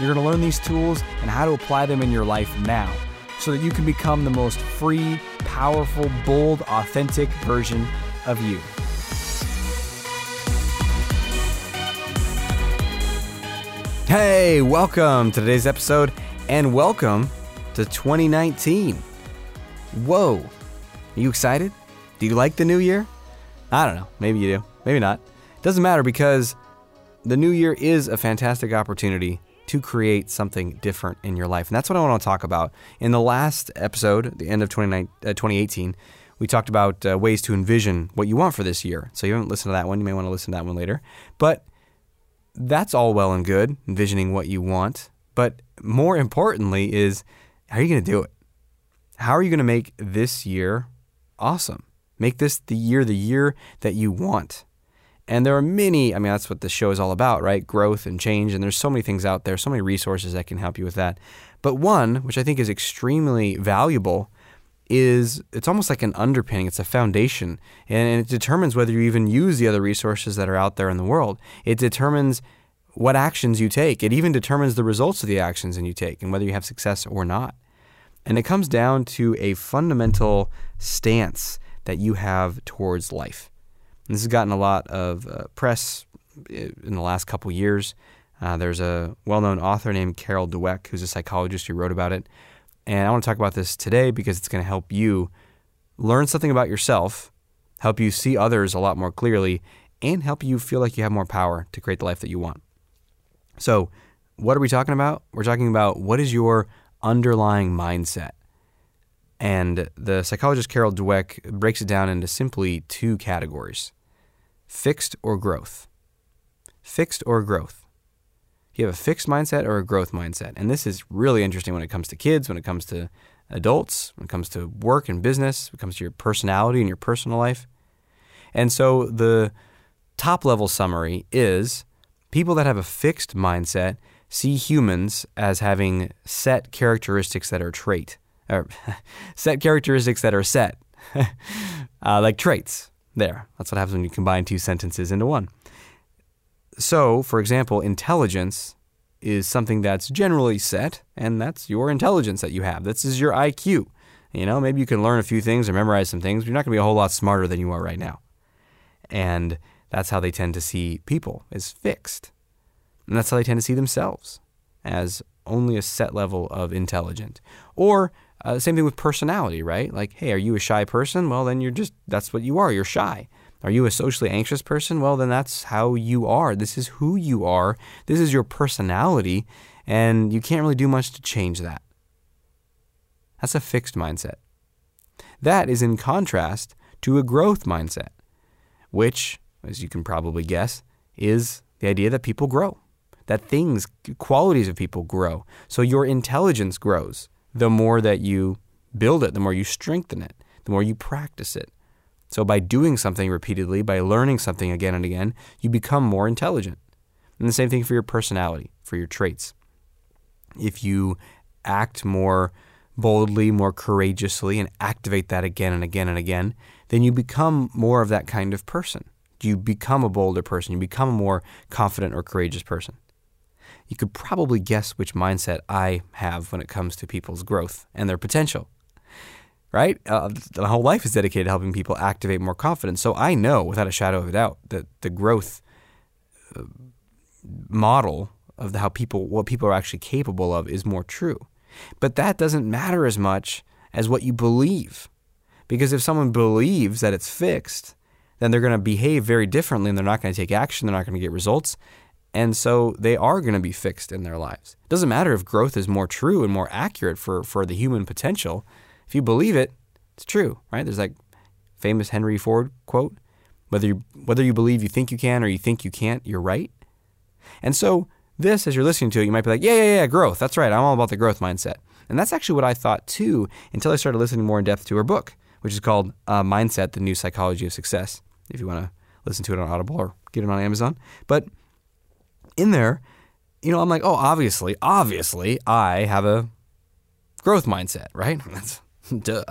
You're going to learn these tools and how to apply them in your life now so that you can become the most free, powerful, bold, authentic version of you. Hey, welcome to today's episode and welcome to 2019. Whoa, are you excited? Do you like the new year? I don't know, maybe you do, maybe not. It doesn't matter because the new year is a fantastic opportunity to create something different in your life. And that's what I want to talk about. In the last episode, the end of 2018, we talked about ways to envision what you want for this year. So you haven't listened to that one. You may want to listen to that one later. But that's all well and good, envisioning what you want. But more importantly is, how are you going to do it? How are you going to make this year awesome? Make this the year that you want. And there are many, that's what the show is all about, right? Growth and change. And there's so many things out there, so many resources that can help you with that. But one, which I think is extremely valuable, is it's almost like an underpinning. It's a foundation. And it determines whether you even use the other resources that are out there in the world. It determines what actions you take. It even determines the results of the actions that you take and whether you have success or not. And it comes down to a fundamental stance that you have towards life. This has gotten a lot of press in the last couple years. There's a well-known author named Carol Dweck, who's a psychologist who wrote about it. And I want to talk about this today because it's going to help you learn something about yourself, help you see others a lot more clearly, and help you feel like you have more power to create the life that you want. So what are we talking about? We're talking about what is your underlying mindset. And the psychologist Carol Dweck breaks it down into simply two categories, fixed or growth. Fixed or growth. You have a fixed mindset or a growth mindset. And this is really interesting when it comes to kids, when it comes to adults, when it comes to work and business, when it comes to your personality and your personal life. And so the top level summary is people that have a fixed mindset see humans as having set characteristics that are trait. Or set characteristics that are set, like traits. There, that's what happens when you combine two sentences into one. So, for example, intelligence is something that's generally set, and that's your intelligence that you have. This is your IQ. You know, maybe you can learn a few things or memorize some things, but you're not going to be a whole lot smarter than you are right now. And that's how they tend to see people, is fixed. And that's how they tend to see themselves, as only a set level of intelligent. Or same thing with personality, right? Like, hey, are you a shy person? Well, then that's what you are. You're shy. Are you a socially anxious person? Well, then that's how you are. This is who you are. This is your personality, and you can't really do much to change that. That's a fixed mindset. That is in contrast to a growth mindset, which, as you can probably guess, is the idea that people grow, that things, qualities of people grow. So your intelligence grows. The more that you build it, the more you strengthen it, the more you practice it. So by doing something repeatedly, by learning something again and again, you become more intelligent. And the same thing for your personality, for your traits. If you act more boldly, more courageously, and activate that again and again and again, then you become more of that kind of person. You become a bolder person. You become a more confident or courageous person. You could probably guess which mindset I have when it comes to people's growth and their potential, right? My whole life is dedicated to helping people activate more confidence. So I know without a shadow of a doubt that the growth model of what people are actually capable of is more true. But that doesn't matter as much as what you believe, because if someone believes that it's fixed, then they're going to behave very differently and they're not going to take action. They're not going to get results. And so they are going to be fixed in their lives. It doesn't matter if growth is more true and more accurate for the human potential. If you believe it, it's true, right? There's that famous Henry Ford quote, whether you believe you think you can or you think you can't, you're right. And so This, as you're listening to it, you might be like, yeah, growth. That's right. I'm all about the growth mindset. And that's actually what I thought too until I started listening more in depth to her book, which is called Mindset: The New Psychology of Success, if you want to listen to it on Audible or get it on Amazon. But in there, I'm like, oh, obviously I have a growth mindset, right? That's duh.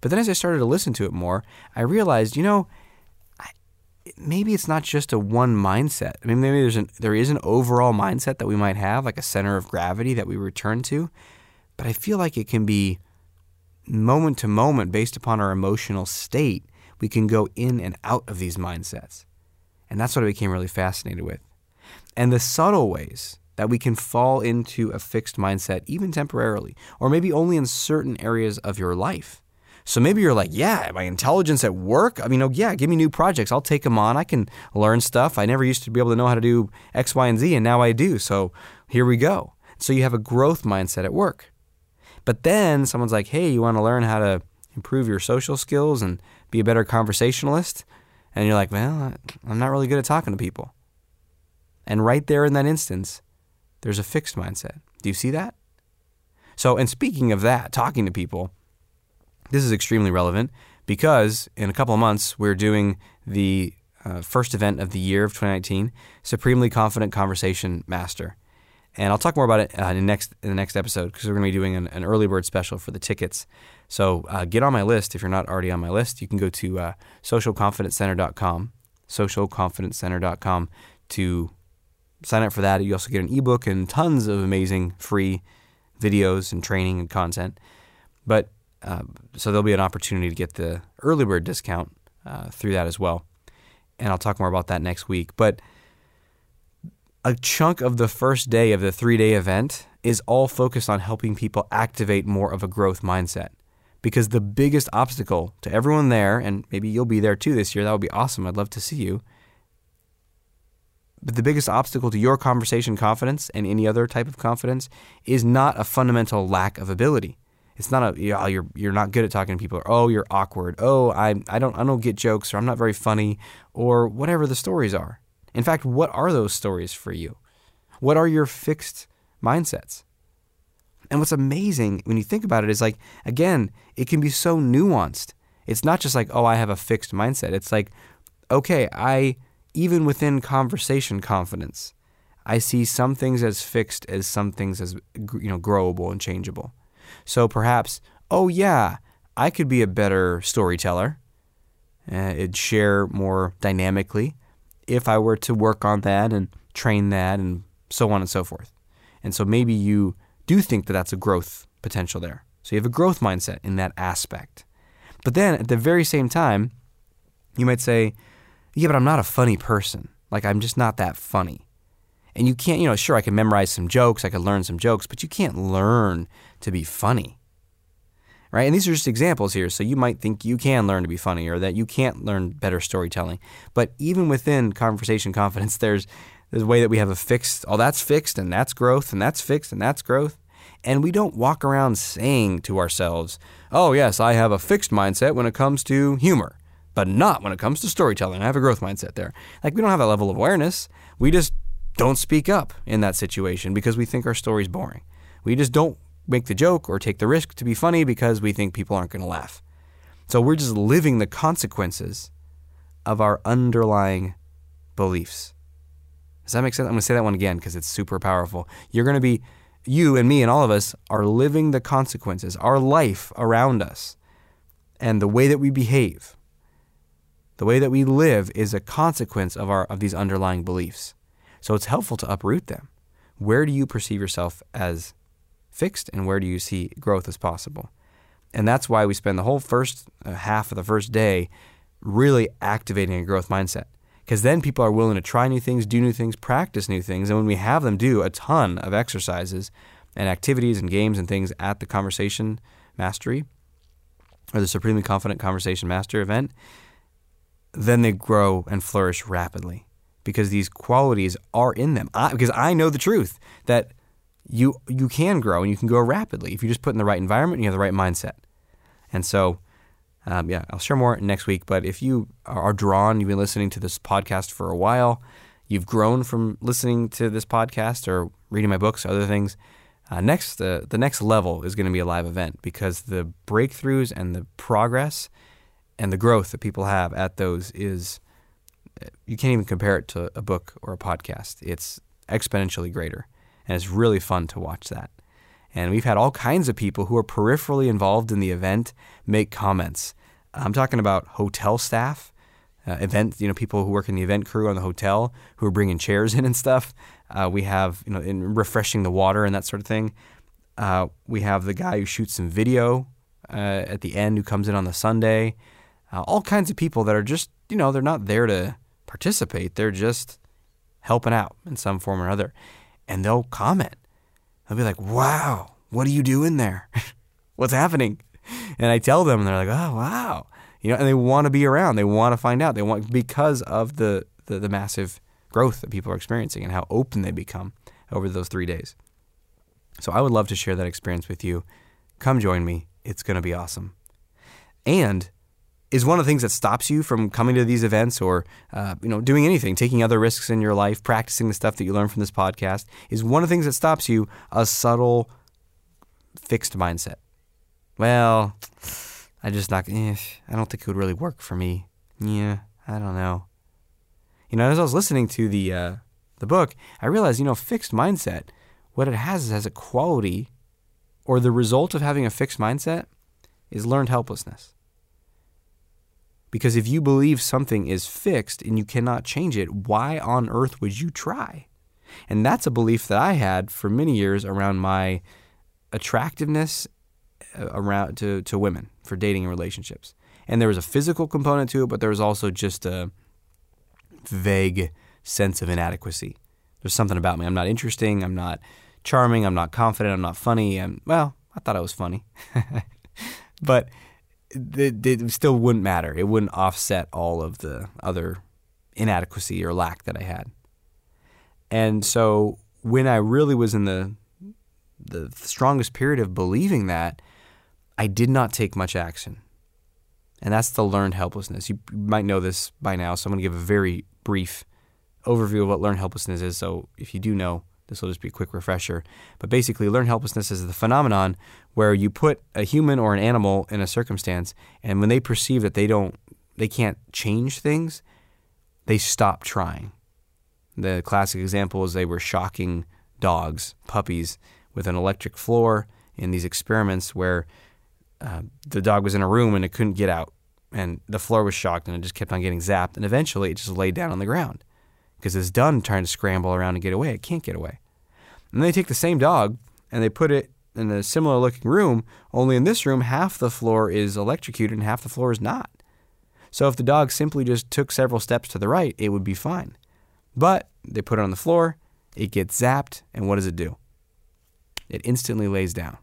But then as I started to listen to it more, I realized, maybe it's not just a one mindset. I mean, maybe there is an overall mindset that we might have, like a center of gravity that we return to. But I feel like it can be moment to moment based upon our emotional state. We can go in and out of these mindsets. And that's what I became really fascinated with. And the subtle ways that we can fall into a fixed mindset, even temporarily, or maybe only in certain areas of your life. So maybe you're like, yeah, my intelligence at work, give me new projects. I'll take them on. I can learn stuff. I never used to be able to know how to do X, Y, and Z, and now I do. So here we go. So you have a growth mindset at work. But then someone's like, hey, you want to learn how to improve your social skills and be a better conversationalist? And you're like, well, I'm not really good at talking to people. And right there in that instance, there's a fixed mindset. Do you see that? So, and speaking of that, talking to people, this is extremely relevant because in a couple of months, we're doing the first event of the year of 2019, Supremely Confident Conversation Master. And I'll talk more about it in the next episode because we're going to be doing an early bird special for the tickets. So get on my list. If you're not already on my list, you can go to socialconfidencecenter.com to sign up for that. You also get an ebook and tons of amazing free videos and training and content. But so there'll be an opportunity to get the early bird discount through that as well. And I'll talk more about that next week. But a chunk of the first day of the 3-day event is all focused on helping people activate more of a growth mindset, because the biggest obstacle to everyone there, and maybe you'll be there too this year, that would be awesome, I'd love to see you, but the biggest obstacle to your conversation confidence and any other type of confidence is not a fundamental lack of ability. It's not you're not good at talking to people, or oh, you're awkward, oh, I don't get jokes, or I'm not very funny, or whatever the stories are. In fact, what are those stories for you? What are your fixed mindsets? And what's amazing when you think about it is, like, again, it can be so nuanced. It's not just like, oh, I have a fixed mindset. It's like, okay, even within conversation confidence, I see some things as fixed as some things as, growable and changeable. So perhaps, oh yeah, I could be a better storyteller. It'd share more dynamically if I were to work on that and train that and so on and so forth. And so maybe you do think that that's a growth potential there. So you have a growth mindset in that aspect. But then at the very same time, you might say, yeah, but I'm not a funny person. Like, I'm just not that funny. And you can't, sure, I can memorize some jokes, I could learn some jokes, but you can't learn to be funny, right? And these are just examples here. So you might think you can learn to be funny, or that you can't learn better storytelling. But even within conversation confidence, there's a way that we have a fixed, oh, that's fixed, and that's growth, and that's fixed, and that's growth. And we don't walk around saying to ourselves, oh, yes, I have a fixed mindset when it comes to humor, but not when it comes to storytelling. I have a growth mindset there. Like, we don't have that level of awareness. We just don't speak up in that situation because we think our story's boring. We just don't make the joke or take the risk to be funny because we think people aren't going to laugh. So we're just living the consequences of our underlying beliefs. Does that make sense? I'm going to say that one again because it's super powerful. You and me and all of us are living the consequences, our life around us, and the way that we behave, the way that we live is a consequence of these underlying beliefs. So it's helpful to uproot them. Where do you perceive yourself as fixed, and where do you see growth as possible? And that's why we spend the whole first half of the first day really activating a growth mindset, because then people are willing to try new things, do new things, practice new things. And when we have them do a ton of exercises and activities and games and things at the Conversation Mastery or the Supremely Confident Conversation Master event, then they grow and flourish rapidly because these qualities are in them. Because I know the truth that you can grow, and you can grow rapidly if you just put in the right environment and you have the right mindset. And so, I'll share more next week. But if you are drawn, you've been listening to this podcast for a while, you've grown from listening to this podcast or reading my books, other things, the next level is going to be a live event, because the breakthroughs and the progress and the growth that people have at those is, you can't even compare it to a book or a podcast. It's exponentially greater, and it's really fun to watch that. And we've had all kinds of people who are peripherally involved in the event make comments. I'm talking about hotel staff, people who work in the event crew on the hotel who are bringing chairs in and stuff. We have, in refreshing the water and that sort of thing. We have the guy who shoots some video at the end, who comes in on the Sunday. All kinds of people that are just, they're not there to participate. They're just helping out in some form or other. And they'll comment. They'll be like, wow, what are you doing there? What's happening? And I tell them, and they're like, oh, wow. And they want to be around. They want to find out. They want, because of the massive growth that people are experiencing and how open they become over those 3 days. So I would love to share that experience with you. Come join me. It's going to be awesome. And is one of the things that stops you from coming to these events or doing anything, taking other risks in your life, practicing the stuff that you learn from this podcast, is one of the things that stops you a subtle fixed mindset. Well, I don't think it would really work for me. Yeah, I don't know. As I was listening to the book, I realized, fixed mindset, what it has is a quality, or the result of having a fixed mindset is learned helplessness. Because if you believe something is fixed and you cannot change it, why on earth would you try? And that's a belief that I had for many years around my attractiveness around to women for dating and relationships. And there was a physical component to it, but there was also just a vague sense of inadequacy. There's something about me. I'm not interesting. I'm not charming. I'm not confident. I'm not funny. I thought I was funny. But it still wouldn't matter. It wouldn't offset all of the other inadequacy or lack that I had. And so when I really was in the strongest period of believing that, I did not take much action. And that's the learned helplessness. You might know this by now, so I'm going to give a very brief overview of what learned helplessness is. So if you do know, this will just be a quick refresher. But basically, learned helplessness is the phenomenon where you put a human or an animal in a circumstance, and when they perceive that they can't change things, they stop trying. The classic example is they were shocking dogs, puppies, with an electric floor in these experiments where the dog was in a room and it couldn't get out, and the floor was shocked and it just kept on getting zapped, and eventually it just laid down on the ground. Because it's done trying to scramble around and get away. It can't get away. And they take the same dog and they put it in a similar looking room, only in this room, half the floor is electrocuted and half the floor is not. So if the dog simply just took several steps to the right, it would be fine. But they put it on the floor, it gets zapped, and what does it do? It instantly lays down.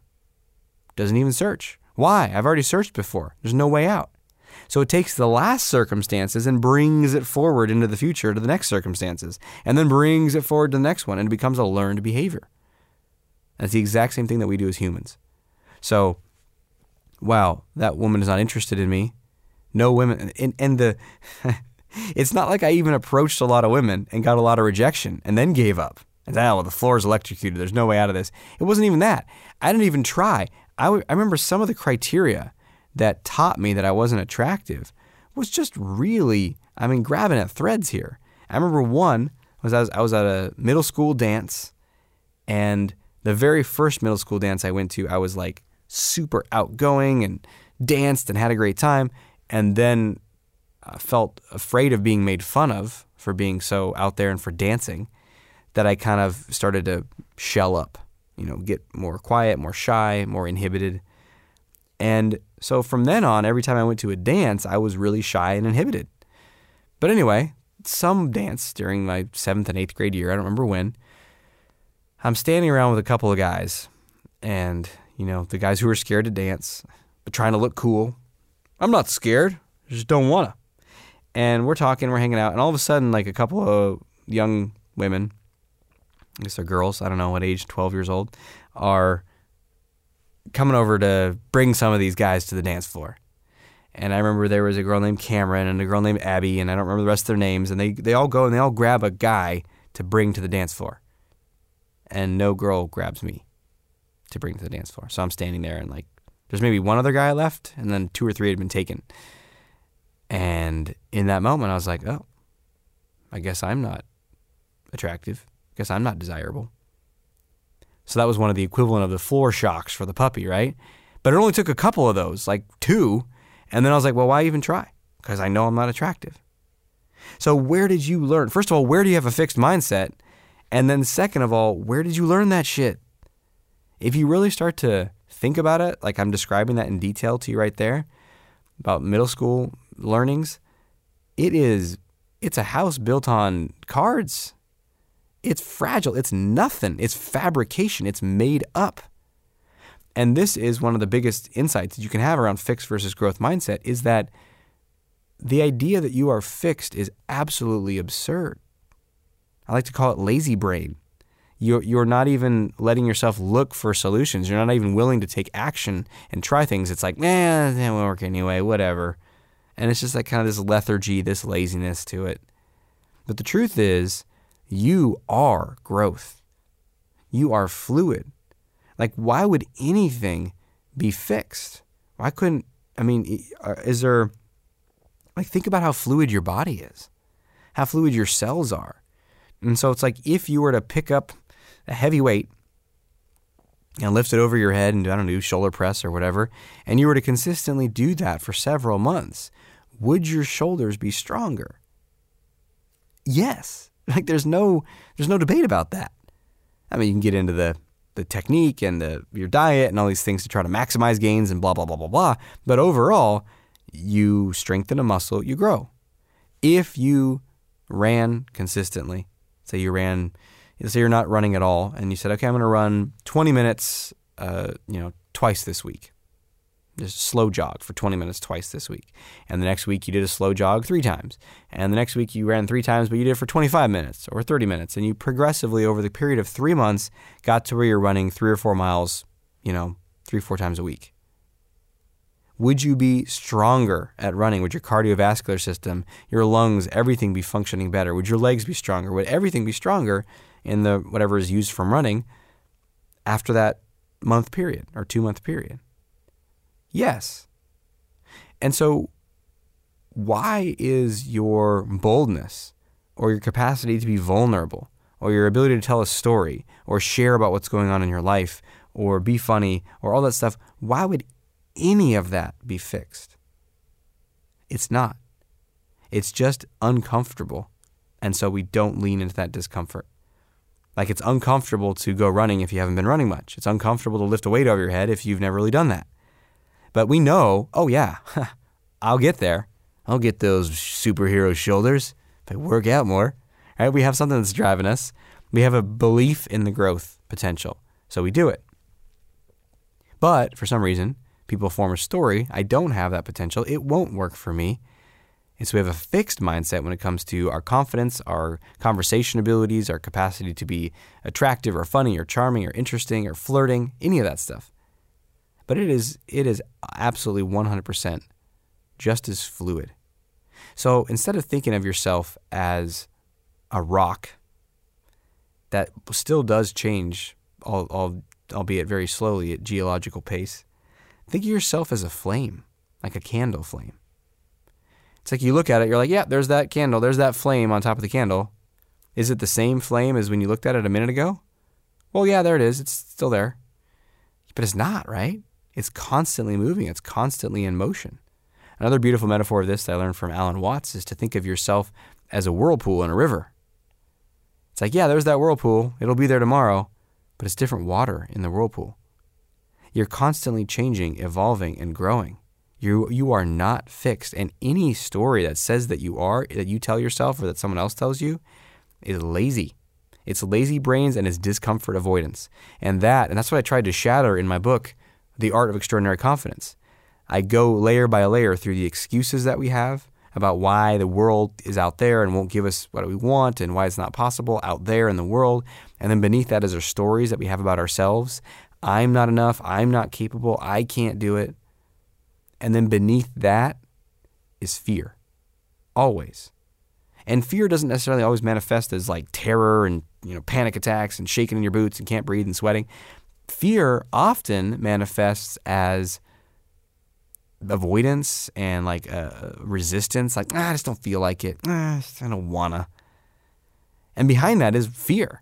Doesn't even search. Why? I've already searched before. There's no way out. So it takes the last circumstances and brings it forward into the future to the next circumstances, and then brings it forward to the next one, and it becomes a learned behavior. That's the exact same thing that we do as humans. So, wow, that woman is not interested in me. No women. And it's not like I even approached a lot of women and got a lot of rejection and then gave up. And now the floor is electrocuted. There's no way out of this. It wasn't even that. I didn't even try. I remember some of the criteria that taught me that I wasn't attractive was just really, grabbing at threads here. I remember one was I was at a middle school dance, and the very first middle school dance I went to, I was like super outgoing and danced and had a great time, and then I felt afraid of being made fun of for being so out there and for dancing, that I kind of started to shell up, get more quiet, more shy, more inhibited. And so from then on, every time I went to a dance, I was really shy and inhibited. But anyway, some dance during my 7th and 8th grade year, I don't remember when, I'm standing around with a couple of guys, and, the guys who were scared to dance, but trying to look cool. I'm not scared. I just don't want to. And we're talking, we're hanging out, and all of a sudden, like a couple of young women, I guess they're girls, I don't know what age, 12 years old, are coming over to bring some of these guys to the dance floor. And I remember there was a girl named Cameron and a girl named Abby, and I don't remember the rest of their names. And they all go and they all grab a guy to bring to the dance floor. And no girl grabs me to bring to the dance floor. So I'm standing there and like, there's maybe one other guy left, and then two or three had been taken. And in that moment, I was like, oh, I guess I'm not attractive. I guess I'm not desirable. So that was one of the equivalent of the floor shocks for the puppy, right? But it only took a couple of those, like two. And then I was like, well, why even try? Because I know I'm not attractive. So where did you learn? First of all, where do you have a fixed mindset? And then second of all, where did you learn that shit? If you really start to think about it, like I'm describing that in detail to you right there, about middle school learnings, it's a house built on cards. It's fragile. It's nothing. It's fabrication. It's made up. And this is one of the biggest insights that you can have around fixed versus growth mindset, is that the idea that you are fixed is absolutely absurd. I like to call it lazy brain. You're not even letting yourself look for solutions. You're not even willing to take action and try things. It's like, man, that won't work anyway, whatever. And it's just like kind of this lethargy, this laziness to it. But the truth is, you are growth. You are fluid. Like, why would anything be fixed? Why couldn't, I mean, is there, like, think about how fluid your body is, how fluid your cells are. And so it's like, if you were to pick up a heavy weight and lift it over your head and do, I don't know, shoulder press or whatever, and you were to consistently do that for several months, would your shoulders be stronger? Yes. Like, there's no debate about that. I mean, you can get into the technique and your diet and all these things to try to maximize gains and blah, blah, blah, blah, blah. But overall, you strengthen a muscle, you grow. If you ran consistently, say you're not running at all, and you said, okay, I'm going to run 20 minutes, twice this week. Just slow jog for 20 minutes twice this week. And the next week you did a slow jog 3 times. And the next week you ran 3 times, but you did it for 25 minutes or 30 minutes. And you progressively over the period of 3 months got to where you're running 3 or 4 miles, 3, 4 times a week. Would you be stronger at running? Would your cardiovascular system, your lungs, everything be functioning better? Would your legs be stronger? Would everything be stronger in the whatever is used from running after that month period or 2 month period? Yes. And so why is your boldness or your capacity to be vulnerable or your ability to tell a story or share about what's going on in your life or be funny or all that stuff, why would any of that be fixed? It's not. It's just uncomfortable. And so we don't lean into that discomfort. Like, it's uncomfortable to go running if you haven't been running much. It's uncomfortable to lift a weight over your head if you've never really done that. But we know, oh yeah, I'll get there. I'll get those superhero shoulders if I work out more. Right? We have something that's driving us. We have a belief in the growth potential, so we do it. But for some reason, people form a story. I don't have that potential. It won't work for me. And so we have a fixed mindset when it comes to our confidence, our conversation abilities, our capacity to be attractive or funny or charming or interesting or flirting, any of that stuff. But it is absolutely 100% just as fluid. So instead of thinking of yourself as a rock that still does change, albeit very slowly at geological pace, think of yourself as a flame, like a candle flame. It's like you look at it, you're like, yeah, there's that candle, there's that flame on top of the candle. Is it the same flame as when you looked at it a minute ago? Well, yeah, there it is. It's still there. But it's not, right? It's constantly moving. It's constantly in motion. Another beautiful metaphor of this that I learned from Alan Watts is to think of yourself as a whirlpool in a river. It's like, yeah, there's that whirlpool. It'll be there tomorrow, but it's different water in the whirlpool. You're constantly changing, evolving, and growing. You are not fixed. And any story that says that you are, that you tell yourself or that someone else tells you, is lazy. It's lazy brains and it's discomfort avoidance. And that's what I tried to shatter in my book, The Art of Extraordinary Confidence. I go layer by layer through the excuses that we have about why the world is out there and won't give us what we want and why it's not possible out there in the world. And then beneath that is our stories that we have about ourselves. I'm not enough. I'm not capable. I can't do it. And then beneath that is fear, always. And fear doesn't necessarily always manifest as like terror and, you know, panic attacks and shaking in your boots and can't breathe and sweating. Fear often manifests as avoidance and like resistance, like, I just don't feel like it. I don't wanna. And behind that is fear.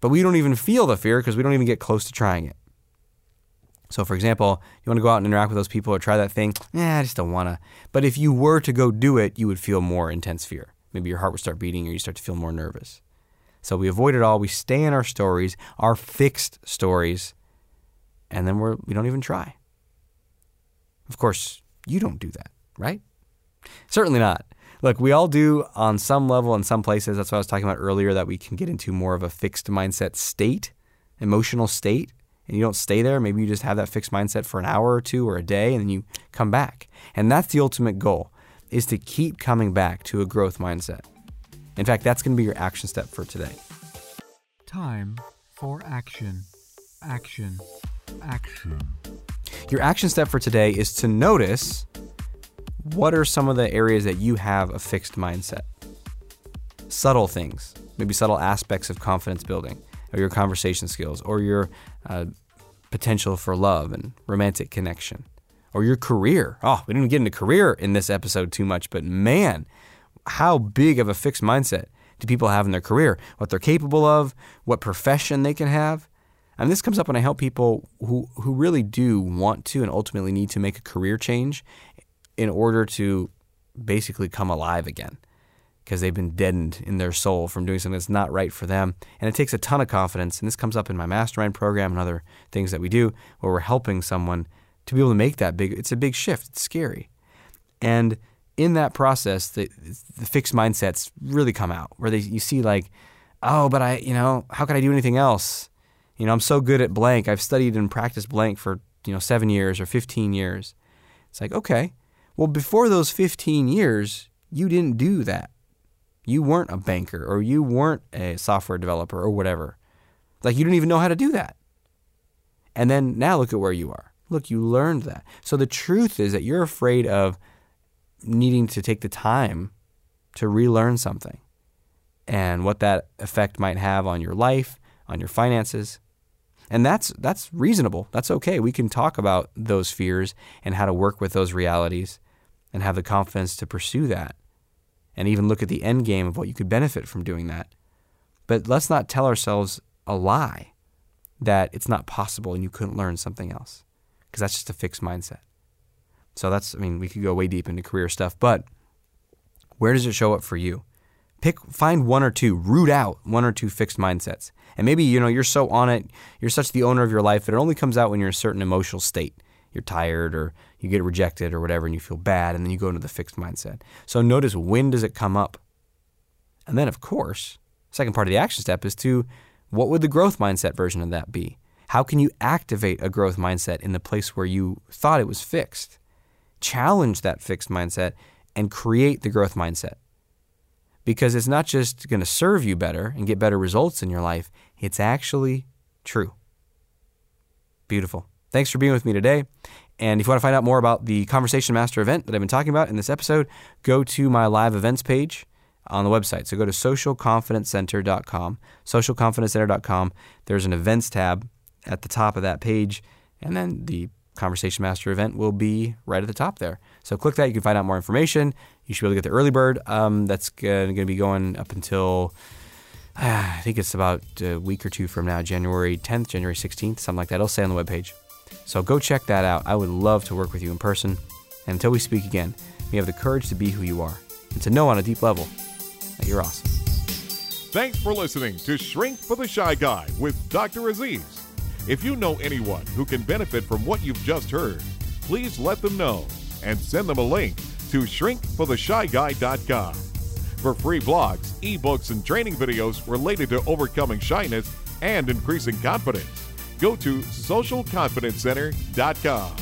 But we don't even feel the fear because we don't even get close to trying it. So for example, you want to go out and interact with those people or try that thing. I just don't want to. But if you were to go do it, you would feel more intense fear. Maybe your heart would start beating or you start to feel more nervous. So we avoid it all. We stay in our stories, our fixed stories, and then we don't even try. Of course, you don't do that, right? Certainly not. Look, we all do on some level in some places. That's what I was talking about earlier, that we can get into more of a fixed mindset state, emotional state, and you don't stay there. Maybe you just have that fixed mindset for an hour or two or a day, and then you come back. And that's the ultimate goal, is to keep coming back to a growth mindset. In fact, that's going to be your action step for today. Time for action. Action. Action. Your action step for today is to notice, what are some of the areas that you have a fixed mindset? Subtle things, maybe subtle aspects of confidence building, or your conversation skills, or your potential for love and romantic connection, or your career. Oh, we didn't get into career in this episode too much, but man, how big of a fixed mindset do people have in their career? What they're capable of, what profession they can have. And this comes up when I help people who really do want to and ultimately need to make a career change in order to basically come alive again, because they've been deadened in their soul from doing something that's not right for them. And it takes a ton of confidence. And this comes up in my mastermind program and other things that we do, where we're helping someone to be able to make that big. It's a big shift. It's scary. And in that process, the fixed mindsets really come out, where you see like, oh, but how could I do anything else? You know, I'm so good at blank. I've studied and practiced blank for, 7 years or 15 years. It's like, okay, well, before those 15 years, you didn't do that. You weren't a banker, or you weren't a software developer or whatever. Like, you didn't even know how to do that. And then now look at where you are. Look, you learned that. So the truth is that you're afraid of needing to take the time to relearn something, and what that effect might have on your life, on your finances. And that's reasonable. That's okay. We can talk about those fears and how to work with those realities and have the confidence to pursue that, and even look at the end game of what you could benefit from doing that. But let's not tell ourselves a lie that it's not possible and you couldn't learn something else, because that's just a fixed mindset. So we could go way deep into career stuff, but where does it show up for you? Find one or two, root out one or two fixed mindsets. And maybe, you're so on it, you're such the owner of your life that it only comes out when you're in a certain emotional state. You're tired, or you get rejected or whatever, and you feel bad, and then you go into the fixed mindset. So notice, when does it come up? And then, of course, second part of the action step is to, what would the growth mindset version of that be? How can you activate a growth mindset in the place where you thought it was fixed? Challenge that fixed mindset and create the growth mindset. Because it's not just going to serve you better and get better results in your life. It's actually true. Beautiful. Thanks for being with me today. And if you want to find out more about the Conversation Master event that I've been talking about in this episode, go to my live events page on the website. So go to socialconfidencecenter.com, socialconfidencecenter.com. There's an events tab at the top of that page, and then the Conversation Master event will be right at the top there. So click that. You can find out more information. You should be able to get the early bird. That's going to be going up until, I think it's about a week or two from now, January 10th, January 16th, something like that. It'll say on the webpage. So go check that out. I would love to work with you in person. And until we speak again, you have the courage to be who you are and to know on a deep level that you're awesome. Thanks for listening to Shrink for the Shy Guy with Dr. Aziz. If you know anyone who can benefit from what you've just heard, please let them know and send them a link to shrinkfortheshyguy.com. For free blogs, ebooks, and training videos related to overcoming shyness and increasing confidence, go to socialconfidencecenter.com.